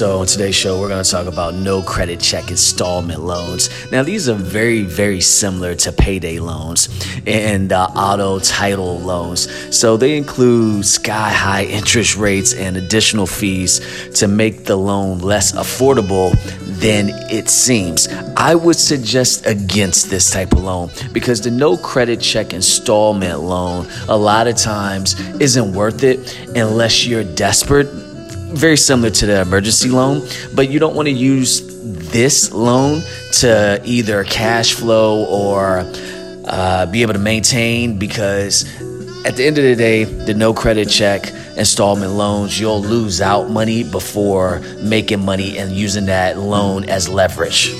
So on today's show, we're going to talk about no credit check installment loans. Now, these are very, very similar to payday loans and auto title loans. So they include sky-high interest rates and additional fees to make the loan less affordable than it seems. I would suggest against this type of loan because the no credit check installment loan a lot of times isn't worth it unless you're desperate. Very similar to the emergency loan, but you don't want to use this loan to either cash flow or be able to maintain, because at the end of the day, the no credit check installment loans, you'll lose out money before making money and using that loan as leverage.